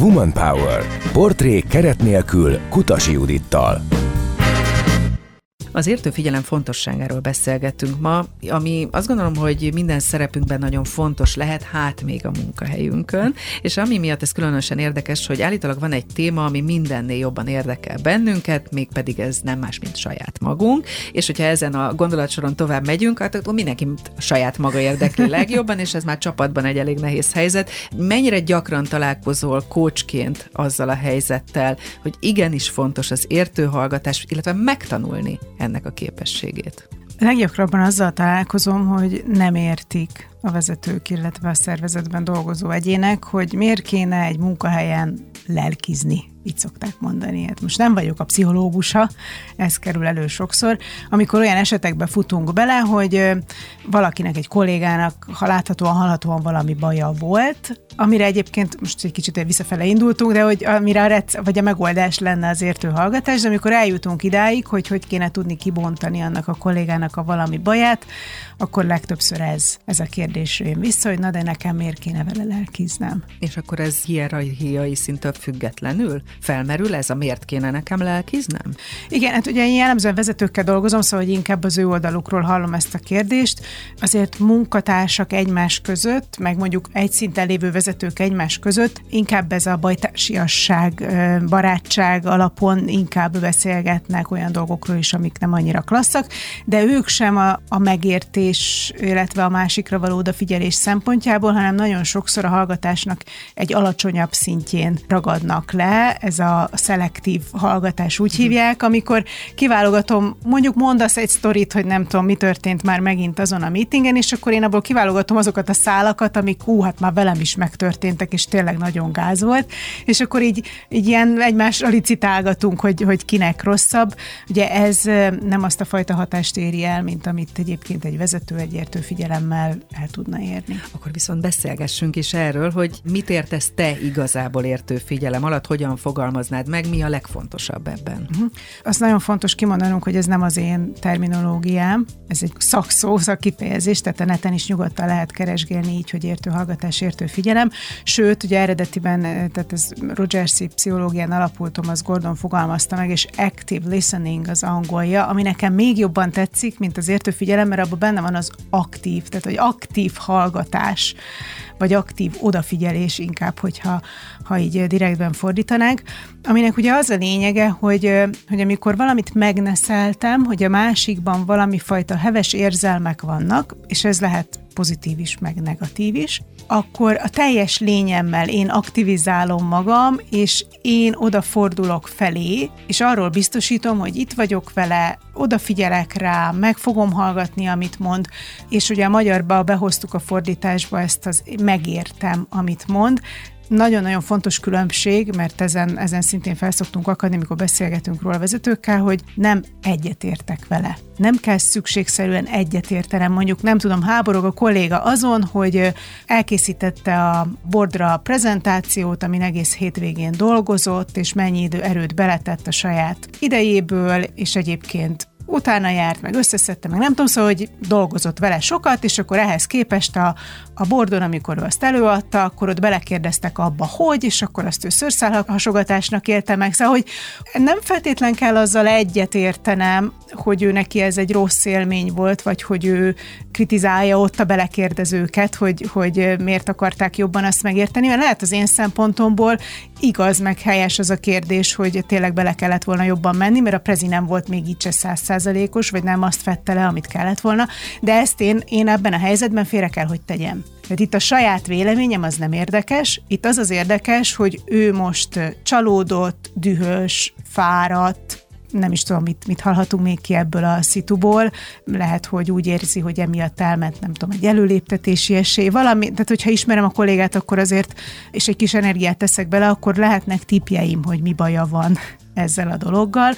Womanpower. Portré keret nélkül Kutasi Judittal. Az értő figyelem fontosságáról beszélgettünk ma, ami azt gondolom, hogy minden szerepünkben nagyon fontos lehet, hát még a munkahelyünkön, és ami miatt ez különösen érdekes, hogy állítólag van egy téma, ami mindennél jobban érdekel bennünket, mégpedig ez nem más, mint saját magunk, és hogyha ezen a gondolatsoron tovább megyünk, akkor mindenki saját maga érdekli legjobban, és ez már csapatban egy elég nehéz helyzet. Mennyire gyakran találkozol coachként azzal a helyzettel, hogy igenis fontos az értő hallgatás, illetve megtanulni ennek a képességét? Leggyakrabban azzal találkozom, hogy nem értik a vezetők, illetve a szervezetben dolgozó egyének, hogy miért kéne egy munkahelyen lelkizni. Így szokták mondani. Hát most nem vagyok a pszichológusa, ez kerül elő sokszor, amikor olyan esetekbe futunk bele, hogy valakinek, egy kollégának láthatóan valami baja volt, amire egyébként most egy kicsit visszafele indultunk, de hogy amire vagy a megoldás lenne az értő hallgatás, de amikor eljutunk idáig, hogy kéne tudni kibontani annak a kollégának a valami baját, akkor legtöbbször ez a kérdés jön vissza, hogy na de nekem miért kéne vele lelkiznem. És akkor ez hierarchiai szinttől függetlenül felmerül ez a miért kéne nekem lelkiznem? Igen, hát ugye én jellemzően vezetőkkel dolgozom, szóval hogy inkább az ő oldalukról hallom ezt a kérdést. Azért munkatársak egymás között, meg mondjuk egy szinten lévő vezetők egymás között, inkább ez a bajtársiasság, barátság alapon inkább beszélgetnek olyan dolgokról is, amik nem annyira klasszak, de ők sem a megértés, illetve a másikra való odafigyelés szempontjából, hanem nagyon sokszor a hallgatásnak egy alacsonyabb szintjén ragadnak le. Ez a szelektív hallgatás úgy hívják, amikor kiválogatom, mondjuk mondasz egy sztorit, hogy nem tudom, mi történt már megint azon a meetingen, és akkor én abból kiválogatom azokat a szálakat, amik hát már velem is megtörténtek, és tényleg nagyon gáz volt, és akkor így ilyen egymásra licitálgatunk, hogy kinek rosszabb. Ugye ez nem azt a fajta hatást éri el, mint amit egyébként egy vezető egy értő figyelemmel el tudna érni. Akkor viszont beszélgessünk is erről, hogy mit értesz te igazából értő figyelem alatt, hogyan fogalmaznád meg, mi a legfontosabb ebben? Azt nagyon fontos kimondanunk, hogy ez nem az én terminológiám, ez egy szakszó, szakkifejezés, tehát a neten is nyugodtan lehet keresgélni így, hogy értő hallgatás, értő figyelem. Sőt, ugye eredetiben, tehát ez Rogersi pszichológián alapult, az Gordon fogalmazta meg, és active listening az angolja, ami nekem még jobban tetszik, mint az értő figyelem, mert abban benne van az aktív, tehát hogy aktív hallgatás, vagy aktív odafigyelés inkább, hogyha így direktben fordítanánk, aminek ugye az a lényege, hogy amikor valamit megneszeltem, hogy a másikban valami fajta heves érzelmek vannak, és ez lehet pozitív is, meg negatív is, akkor a teljes lényemmel én aktivizálom magam, és én odafordulok felé, és arról biztosítom, hogy itt vagyok vele, odafigyelek rá, meg fogom hallgatni, amit mond, és ugye a magyarba behoztuk a fordításba ezt az megértem, amit mond. Nagyon-nagyon fontos különbség, mert ezen szintén felszoktunk akadni, amikor beszélgetünk róla vezetőkkel, hogy nem egyetértek vele. Nem kell szükségszerűen egyetértenem, mondjuk nem tudom, háborog a kolléga azon, hogy elkészítette a boardra a prezentációt, amin egész hétvégén dolgozott, és mennyi idő erőt beletett a saját idejéből, és egyébként utána járt, meg összeszedte, meg nem tudom, szóval, hogy dolgozott vele sokat, és akkor ehhez képest a Bordon, amikor azt előadta, akkor ott belekérdeztek abba, hogy, és akkor azt ő szőrszálhasogatásnak élte meg. Szóval, hogy nem feltétlen kell azzal egyet értenem, hogy ő neki ez egy rossz élmény volt, vagy hogy ő kritizálja ott a belekérdezőket, hogy miért akarták jobban azt megérteni, mert lehet az én szempontomból igaz, meg helyes az a kérdés, hogy tényleg bele kellett volna jobban menni, mert a prezi nem volt még így se 100%-os, vagy nem azt vette le, amit kellett volna, de ezt én ebben a helyzetben félre kell, hogy tegyem. Tehát itt a saját véleményem az nem érdekes, itt az az érdekes, hogy ő most csalódott, dühös, fáradt, nem is tudom, mit hallhatunk még ki ebből a szituból, lehet, hogy úgy érzi, hogy emiatt elment, nem tudom, egy előléptetési esély, valami, tehát hogyha ismerem a kollégát, akkor azért, és egy kis energiát teszek bele, akkor lehetnek tippjeim, hogy mi baja van ezzel a dologgal,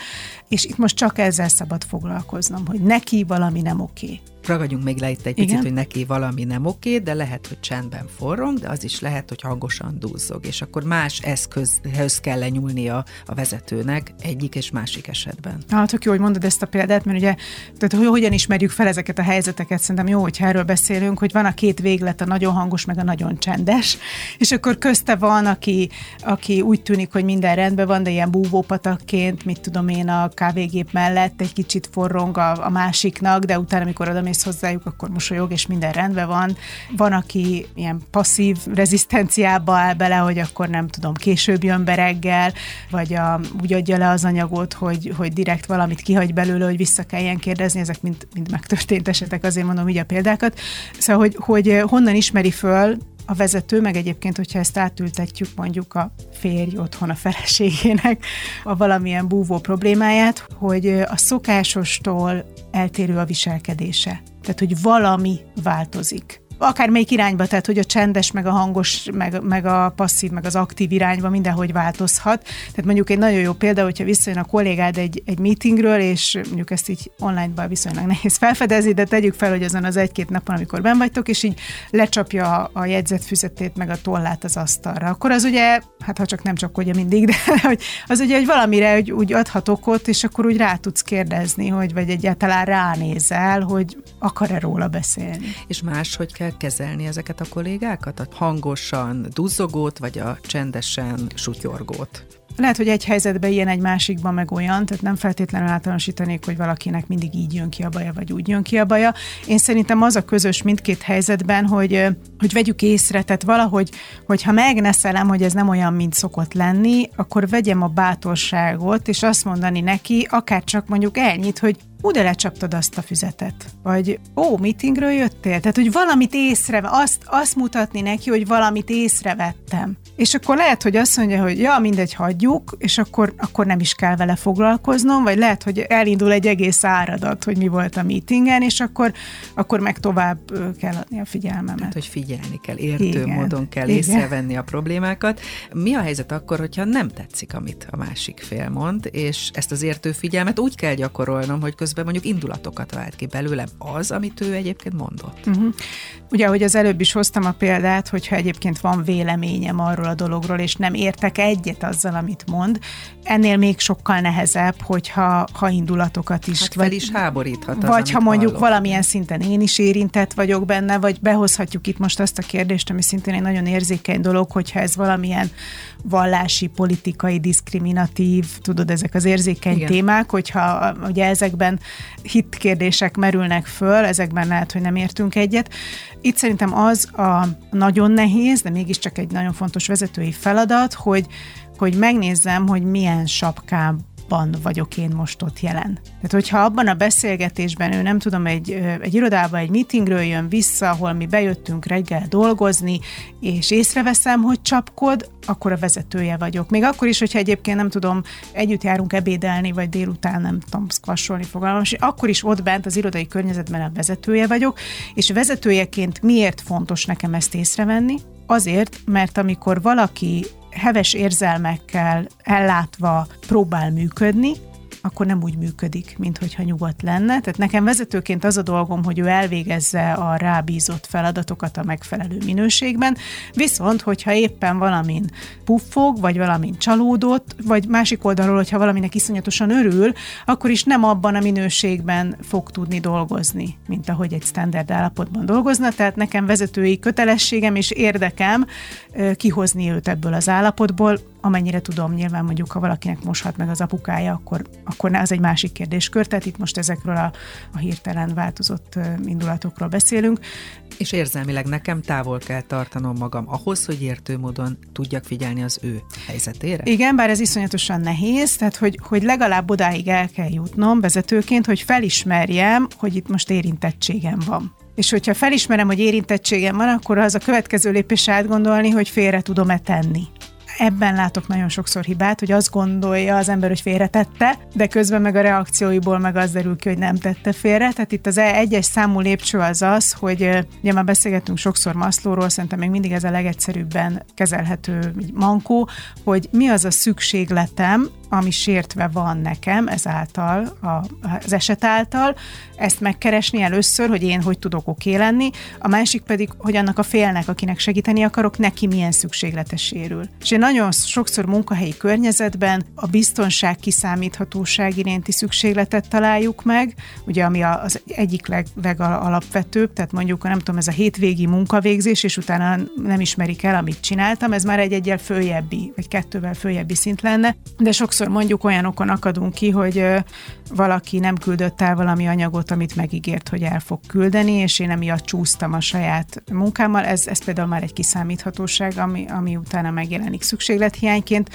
és itt most csak ezzel szabad foglalkoznom, hogy neki valami nem oké. ragadjunk még le itt egy picit, hogy neki valami nem oké, de lehet, hogy csendben forrong, de az is lehet, hogy hangosan dúzzog, és akkor más eszközhöz kell lenyúlnia a vezetőnek egyik és másik esetben. Ah, tök jó, hogy mondod ezt a példát, mert ugye, tehát hogyan ismerjük fel ezeket a helyzeteket, szerintem jó, hogyha erről beszélünk, hogy van a két véglet, a nagyon hangos, meg a nagyon csendes, és akkor közte van, aki úgy tűnik, hogy minden rendben van, de ilyen búvópatakként, mit tudom én, a kávégép mellett egy kicsit forrong a másiknak, de utána, amikor odamész hozzájuk, akkor mosolyog, és minden rendben van. Van, aki ilyen passzív rezisztenciába áll bele, hogy akkor nem tudom, később jön be reggel, vagy úgy adja le az anyagot, hogy direkt valamit kihagy belőle, hogy vissza kelljen kérdezni, ezek mind megtörtént esetek, azért mondom így a példákat. Szóval, hogy honnan ismeri föl a vezető, meg egyébként, hogyha ezt átültetjük mondjuk a férj otthon a feleségének a valamilyen búvó problémáját, hogy a szokásostól eltérő a viselkedése. Tehát, hogy valami változik. Akármelyik irányba, tehát, hogy a csendes, meg a hangos, meg a passzív, meg az aktív irányba mindenhogy változhat. Tehát mondjuk egy nagyon jó példa, hogyha visszajön a kollégád egy meetingről, és mondjuk ezt így online-ban viszonylag nehéz felfedezni, de tegyük fel, hogy azon az egy-két napon, amikor benn vagytok, és így lecsapja a jegyzetfüzetét, meg a tollát az asztalra. Akkor az ugye, hát ha csak nem csapkodja mindig, de hogy az ugye, hogy valamire hogy úgy adhat okot, és akkor úgy rá tudsz kérdezni, hogy vagy egyáltalán ránézel, hogy akar-e róla beszélni. És máshogy kell kezelni ezeket a kollégákat? A hangosan duzzogót, vagy a csendesen sutyorgót? Lehet, hogy egy helyzetben ilyen, egy másikban meg olyan, tehát nem feltétlenül általánosítanék, hogy valakinek mindig így jön ki a baja, vagy úgy jön ki a baja. Én szerintem az a közös mindkét helyzetben, hogy vegyük észre, tehát valahogy, hogyha megneszelem, hogy ez nem olyan, mint szokott lenni, akkor vegyem a bátorságot, és azt mondani neki, akár csak mondjuk ennyit, hogy de lecsaptad azt a füzetet. Vagy meetingről jöttél? Tehát, hogy valamit azt mutatni neki, hogy valamit észrevettem. És akkor lehet, hogy azt mondja, hogy mindegy, hagyjuk, és akkor nem is kell vele foglalkoznom, vagy lehet, hogy elindul egy egész áradat, hogy mi volt a meetingen, és akkor meg tovább kell adni a figyelmemet. Hát, hogy figyelni kell, értő módon kell észrevenni a problémákat. Mi a helyzet akkor, hogyha nem tetszik, amit a másik fél mond, és ezt az értő figyelmet úgy kell gyakorolnom, hogy közben mondjuk indulatokat vált ki belőlem az, amit ő egyébként mondott. Uh-huh. Ugye, ahogy az előbb is hoztam a példát, hogyha egyébként van véleményem arról a dologról, és nem értek egyet azzal, amit mond, ennél még sokkal nehezebb, hogyha indulatokat is... Hát fel is háboríthat az, vagy ha mondjuk hallom. Valamilyen szinten én is érintett vagyok benne, vagy behozhatjuk itt most azt a kérdést, ami szintén egy nagyon érzékeny dolog, hogyha ez valamilyen vallási, politikai, diszkriminatív, tudod, ezek az érzékeny témák, hogyha ugye ezekben hitkérdések merülnek föl, ezekben lehet, hogy nem értünk egyet. Itt szerintem az a nagyon nehéz, de mégiscsak egy nagyon fontos vezetői feladat, hogy megnézzem, hogy milyen sapkában vagyok én most ott jelen. Tehát, hogyha abban a beszélgetésben ő nem tudom, egy irodába, egy meetingről jön vissza, ahol mi bejöttünk reggel dolgozni, és észreveszem, hogy csapkod, akkor a vezetője vagyok. Még akkor is, hogyha egyébként nem tudom, együtt járunk ebédelni, vagy délután nem tudom, szkvassolni fogalmam, és akkor is ott bent az irodai környezetben a vezetője vagyok, és vezetőjeként miért fontos nekem ezt észrevenni? Azért, mert amikor valaki heves érzelmekkel ellátva próbál működni, akkor nem úgy működik, mint hogyha nyugodt lenne. Tehát nekem vezetőként az a dolgom, hogy ő elvégezze a rábízott feladatokat a megfelelő minőségben, viszont hogyha éppen valamin puffog, vagy valamin csalódott, vagy másik oldalról, hogyha valaminek iszonyatosan örül, akkor is nem abban a minőségben fog tudni dolgozni, mint ahogy egy standard állapotban dolgozna. Tehát nekem vezetői kötelességem és érdekem kihozni őt ebből az állapotból, amennyire tudom, nyilván mondjuk, ha valakinek moshat meg az apukája, akkor az egy másik kérdéskör, tehát itt most ezekről a hirtelen változott indulatokról beszélünk. És érzelmileg nekem távol kell tartanom magam ahhoz, hogy értő módon tudjak figyelni az ő helyzetére? Igen, bár ez iszonyatosan nehéz, tehát hogy legalább odáig el kell jutnom vezetőként, hogy felismerjem, hogy itt most érintettségem van. És hogyha felismerem, hogy érintettségem van, akkor az a következő lépés átgondolni, hogy félre tudom-e tenni. Ebben látok nagyon sokszor hibát, hogy azt gondolja az ember, hogy félretette, de közben meg a reakcióiból meg az derül ki, hogy nem tette félre. Tehát itt az egyes számú lépcső az, hogy ugye már beszélgettünk sokszor Maszlóról, szerintem még mindig ez a legegyszerűbben kezelhető mankó, hogy mi az a szükségletem, ami sértve van nekem ezáltal, az eset által, ezt megkeresni először, hogy én hogy tudok oké lenni, a másik pedig, hogy annak a félnek, akinek segíteni akarok, neki milyen szükséglete sérül. És én nagyon sokszor munkahelyi környezetben a biztonság, kiszámíthatóság iránti szükségletet találjuk meg, ugye ami az egyik legalapvetőbb, tehát mondjuk, nem tudom, ez a hétvégi munkavégzés, és utána nem ismerik el, amit csináltam, ez már egyel följebbi, vagy kettővel följebbi szint lenne, de sokszor mondjuk olyanokon akadunk ki, hogy valaki nem küldött el valami anyagot, amit megígért, hogy el fog küldeni, és én emiatt csúsztam a saját munkámmal, ez például már egy kiszámíthatóság, ami utána megjelenik szükséglethiányként,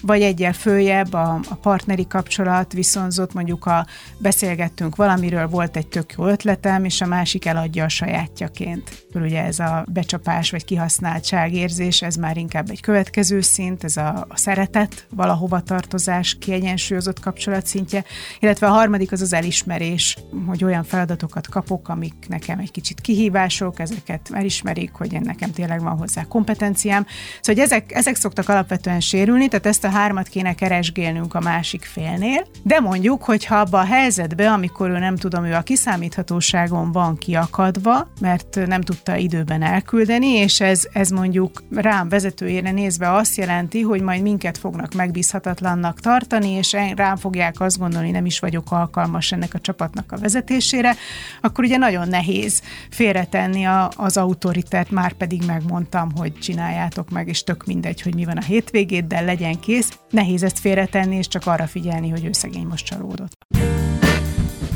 vagy egyel följebb a partneri kapcsolat viszonzott, mondjuk beszélgettünk valamiről, volt egy tök jó ötletem, és a másik eladja a sajátjaként. Ugye ez a becsapás vagy kihasználtság érzés, ez már inkább egy következő szint, ez a szeretet, valahova tartozás, kiegyensúlyozott kapcsolat szintje, illetve a harmadik az az elismerés, hogy olyan feladatokat kapok, amik nekem egy kicsit kihívások, ezeket elismerik, hogy nekem tényleg van hozzá kompetenciám. Szóval ezek szoktak alapvetően sérülni, tehát ezt a hármat kéne keresgélnünk a másik félnél, de mondjuk, hogyha abba a helyzetbe, amikor ő nem tudom, ő a kiszámíthatóságon van kiakadva, mert nem tudta időben elküldeni, és ez mondjuk rám vezetőjére nézve azt jelenti, hogy majd minket fognak megbízhatatlannak tartani, és rám fogják azt gondolni, nem is vagyok alkalmas ennek a csapatnak a vezetésére, akkor ugye nagyon nehéz félretenni az autoritát, már pedig megmondtam, hogy csináljátok meg, és tök mindegy, hogy mi van a hétvégét, de legyen kész. Nehéz ezt félretenni, és csak arra figyelni, hogy ő szegény most csalódott.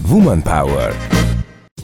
Womanpower.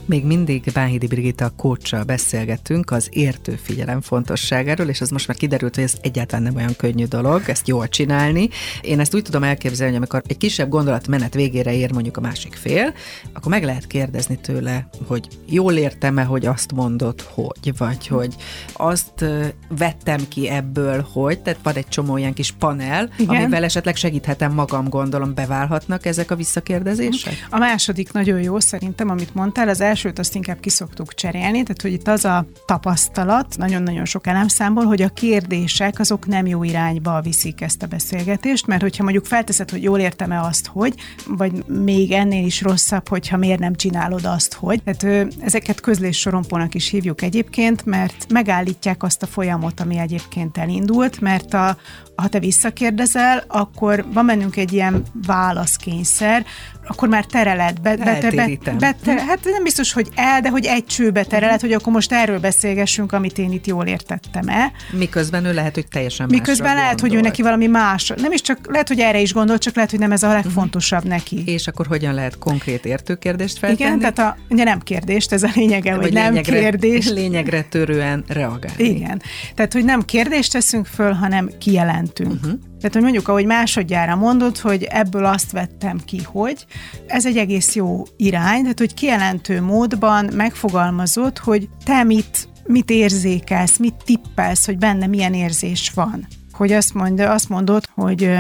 Még mindig Bánhidi Brigitta coachsal beszélgetünk az értő figyelem fontosságáról, és az most már kiderült, hogy ez egyáltalán nem olyan könnyű dolog, ezt jól csinálni. Én ezt úgy tudom elképzelni, hogy amikor egy kisebb gondolatmenet végére ér mondjuk a másik fél, akkor meg lehet kérdezni tőle, hogy jól értem-e, hogy azt mondod, hogy, vagy hogy azt vettem ki ebből, hogy, tehát van egy csomó ilyen kis panel, igen, amivel esetleg segíthetem magam, gondolom, beválhatnak ezek a visszakérdezések? A második nagyon jó szerintem, amit mondtál, az elsőt azt inkább kiszoktuk cserélni, tehát hogy itt az a tapasztalat, nagyon-nagyon sok elemszámból, hogy a kérdések azok nem jó irányba viszik ezt a beszélgetést, mert hogyha mondjuk felteszed, hogy jól értem-e azt, hogy, vagy még ennél is rosszabb, hogyha miért nem csinálod azt, hogy. Tehát ezeket közléssorompónak is hívjuk egyébként, mert megállítják azt a folyamot, ami egyébként elindult, mert ha te visszakérdezel, akkor van bennünk egy ilyen válaszkényszer, akkor már tereled. Hát nem biztos, hogy de hogy egy csőbe tereled, hogy akkor most erről beszélgessünk, amit én itt jól értettem-e. Miközben ő lehet, hogy teljesen másra lehet, hogy ő neki valami más. Nem is csak, lehet, hogy erre is gondolt, csak lehet, hogy nem ez a legfontosabb neki. És akkor hogyan lehet konkrét értőkérdést feltenni? Igen, tehát ugye nem kérdést, ez a lényege, hogy nem kérdés. Lényegre törően reagálni. Igen. Tehát, hogy nem kérdést teszünk föl, hanem kijelentünk. Tehát, hogy mondjuk, ahogy másodjára mondod, hogy ebből azt vettem ki, hogy ez egy egész jó irány, tehát, hogy kijelentő módban megfogalmazod, hogy te mit érzékelsz, mit tippelsz, hogy benne milyen érzés van. Hogy azt mondod, hogy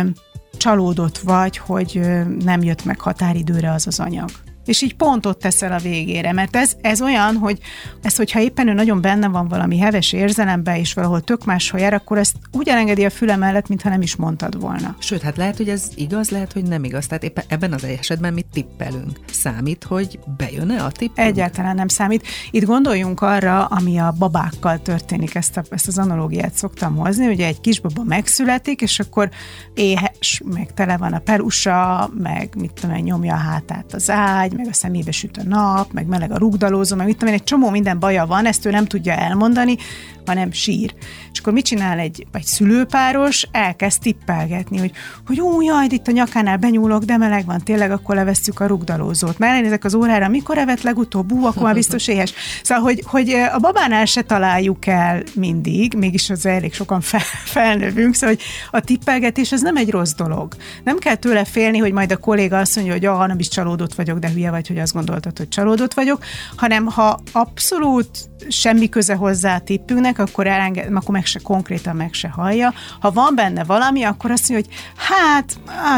csalódott vagy, hogy nem jött meg határidőre az anyag. És így pontot teszel a végére, mert ez olyan, hogy ez, hogyha éppen ő nagyon benne van valami heves érzelemben, és valahol tök máshol jár, akkor ezt úgy elengedi a füle mellett, mintha nem is mondtad volna. Sőt, hát lehet, hogy ez igaz, lehet, hogy nem igaz. Tehát éppen ebben az esetben mit tippelünk? Számít, hogy bejön-e a tippünk? Egyáltalán nem számít. Itt gondoljunk arra, ami a babákkal történik, ezt az analógiát szoktam hozni, ugye egy kisbaba megszületik, és akkor éhes, meg tele van a perusa, meg mit tudom, nyomja a hátát az ágy, meg a szemébe süt a nap, meg meleg a rugdalózó, meg mit tudom én, egy csomó minden baja van, ezt ő nem tudja elmondani, hanem sír. És akkor mit csinál egy szülőpáros? Elkezd tippelgetni, hogy jaj, itt a nyakánál benyúlok, de meleg van, tényleg akkor levesszük a rugdalózót. Már elnézek az órára, mikor evett legutóbb, akkor már biztos éhes. Szóval, hogy a babánál se találjuk el mindig, mégis az elég sokan felnövünk, szóval hogy a tippelgetés az nem egy rossz dolog. Nem kell tőle félni, hogy majd a kolléga azt mondja, hogy nem is csalódott vagyok, de hülye vagy, hogy azt gondoltad, hogy csalódott vagyok, hanem ha abszolút semmi köze hozzá a tippünknek, akkor meg se konkrétan meg se hallja. Ha van benne valami, akkor azt mondja, hogy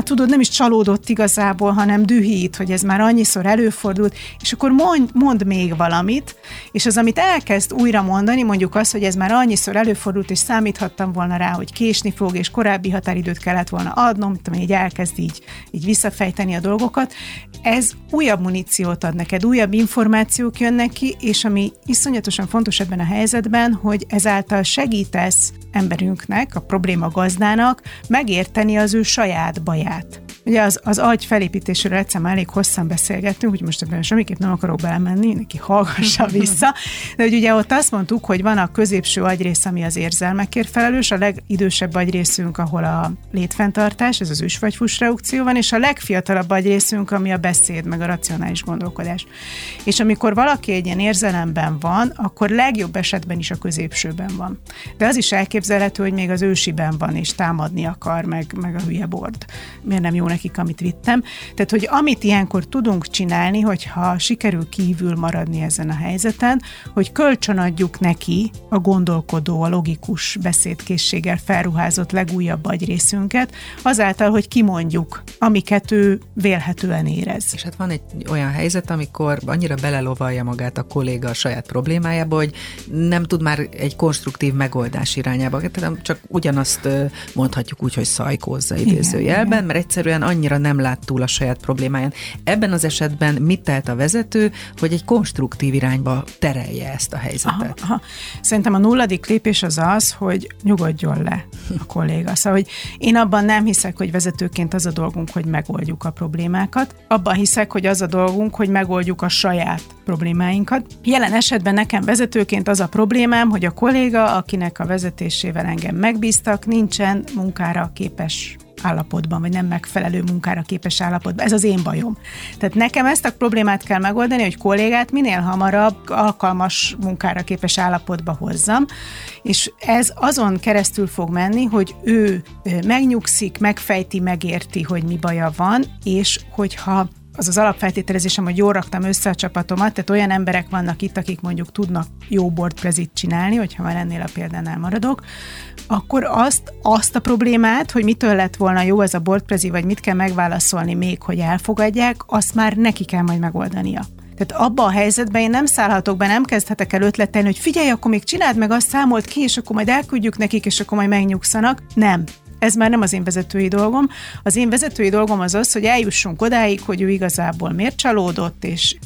tudod, nem is csalódott igazából, hanem dühít, hogy ez már annyiszor előfordult, és akkor mond még valamit, és az, amit elkezd újra mondani, mondjuk azt, hogy ez már annyiszor előfordult, és számíthattam volna rá, hogy késni fog, és korábbi határidőt kellett volna adnom, így elkezd így visszafejteni a dolgokat. Ez újabb muníciót ad neked, újabb információk jönnek ki, és ami iszonyatosan fontos ebben a helyzetben, hogy ezáltal segítesz emberünknek, a probléma gazdának megérteni az ő saját baját. Ugye az agy felépítésről egyszer elég hosszan beszélgettünk, hogy most ebben semmiképp nem akarok belemenni, neki hallgassa vissza, de hogy ugye ott azt mondtuk, hogy van a középső agyrész, ami az érzelmekért felelős, a legidősebb agyrészünk, ahol a létfenntartás, ez az üs-vagy-fuss reakció van, és a legfiatalabb agyrészünk, ami a beszéd, meg a racionális gondolkodás. És amikor valaki egy ilyen érzelemben van, akkor legjobb esetben is a középsőben van. De az is elképzelhető, hogy még az ősiben van, és támadni akar, meg a hülye bord. Miért nem jó nekik, amit vittem. Tehát, hogy amit ilyenkor tudunk csinálni, hogyha sikerül kívül maradni ezen a helyzeten, hogy kölcsönadjuk neki a gondolkodó, a logikus beszédkészséggel felruházott legújabb agyrészünket, azáltal, hogy kimondjuk, amiket ő vélhetően érez. És hát van egy olyan helyzet, amikor annyira belelovalja magát a kolléga a saját problémájába, hogy nem tud már egy konstruktív megoldás irányába. Csak ugyanazt mondhatjuk úgy, hogy szajkózza idézőjelben, mert egyszerűen annyira nem lát túl a saját problémáján. Ebben az esetben mit tehet a vezető, hogy egy konstruktív irányba terelje ezt a helyzetet? Aha. Szerintem a nulladik lépés az, hogy nyugodjon le a kolléga. Szóval, hogy én abban nem hiszek, hogy vezetőként az a dolgunk, hogy megoldjuk a problémákat. Abban hiszek, hogy az a dolgunk, hogy megoldjuk a saját problémáinkat. Jelen esetben nekem vezetőként az a problémám, hogy a kolléga, akinek a vezetésével engem megbíztak, nincsen munkára képes állapotban, vagy nem megfelelő munkára képes állapotban. Ez az én bajom. Tehát nekem ezt a problémát kell megoldani, hogy kollégát minél hamarabb alkalmas munkára képes állapotba hozzam, és ez azon keresztül fog menni, hogy ő megnyugszik, megfejti, megérti, hogy mi baja van, és hogyha az az alapfeltételezésem, hogy jól raktam össze a csapatomat, tehát olyan emberek vannak itt, akik mondjuk tudnak jó boardprezit csinálni, hogyha már ennél a példánál maradok, akkor azt a problémát, hogy mitől lett volna jó ez a boardprezi, vagy mit kell megválaszolni még, hogy elfogadják, azt már neki kell majd megoldania. Tehát abban a helyzetben én nem szállhatok be, nem kezdhetek el ötletelni, hogy figyelj, akkor még csináld meg, azt számolt ki, és akkor majd elküldjük nekik, és akkor majd megnyugszanak. Nem. Ez már nem az én vezetői dolgom. Az én vezetői dolgom az, hogy eljussunk odáig, hogy ő igazából miért csalódott, és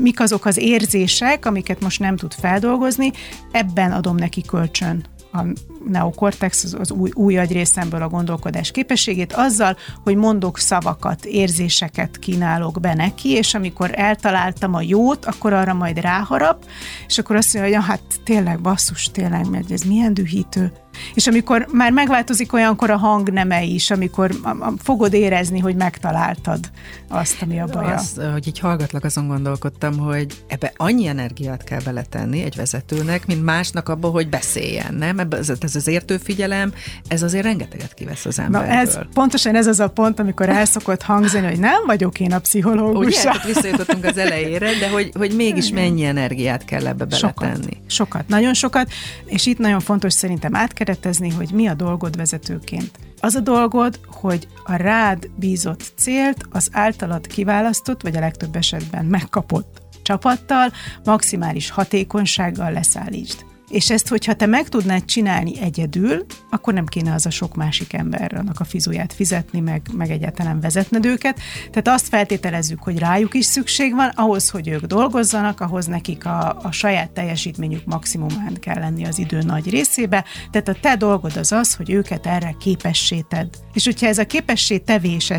mik azok az érzések, amiket most nem tud feldolgozni, ebben adom neki kölcsön a neokortex, az új agyrészemből a gondolkodás képességét, azzal, hogy mondok szavakat, érzéseket kínálok be neki, és amikor eltaláltam a jót, akkor arra majd ráharap, és akkor azt mondja, hogy hát tényleg basszus, tényleg, mert ez milyen dühítő. És amikor már megváltozik olyankor a hangneme is, amikor fogod érezni, hogy megtaláltad azt, ami a baja. Hogy így hallgatlak, azon gondolkodtam, hogy ebbe annyi energiát kell beletenni egy vezetőnek, mint másnak abba, hogy beszéljen, nem? Ez az értőfigyelem, ez azért rengeteget kivesz az emberből. Pontosan ez az a pont, amikor el szokott hangzani, hogy nem vagyok én a pszichológus. Ugye, visszajutottunk az elejére, de hogy mégis mennyi energiát kell ebbe beletenni. Sokat, nagyon sokat, és itt nagyon fontos szerintem átkeretezni, hogy mi a dolgod vezetőként. Az a dolgod, hogy a rád bízott célt az általad kiválasztott, vagy a legtöbb esetben megkapott csapattal maximális hatékonysággal leszállítsd. És ezt, hogyha te meg tudnád csinálni egyedül, akkor nem kéne az a sok másik ember, annak a fizuját fizetni, meg egyáltalán vezetned őket. Tehát azt feltételezzük, hogy rájuk is szükség van, ahhoz, hogy ők dolgozzanak, ahhoz nekik a saját teljesítményük maximumán kell lenni az idő nagy részébe. Tehát a te dolgod az, hogy őket erre képessé tedd. És hogyha ez a képessé tevés,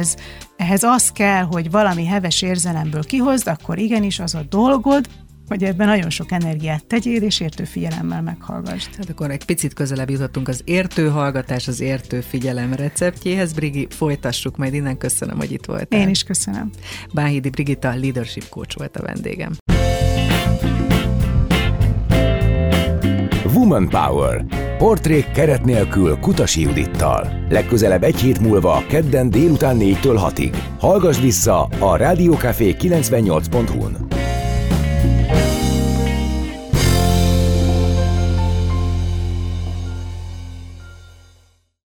ehhez az kell, hogy valami heves érzelemből kihozd, akkor igenis az a dolgod, hogy ebben nagyon sok energiát tegyél, és értő figyelemmel meghallgass. Hát akkor egy picit közelebb jutottunk az értő hallgatás, az értő figyelem receptjéhez. Brigi, folytassuk majd innen. Köszönöm, hogy itt voltál. Én is köszönöm. Bánhidi Brigitta, leadership coach volt a vendégem. Womanpower. Portrék keret nélkül Kutasi Judittal. Legközelebb egy hét múlva, kedden délután 4-től 6-ig. Hallgass vissza a Radio Café 98.hu-n.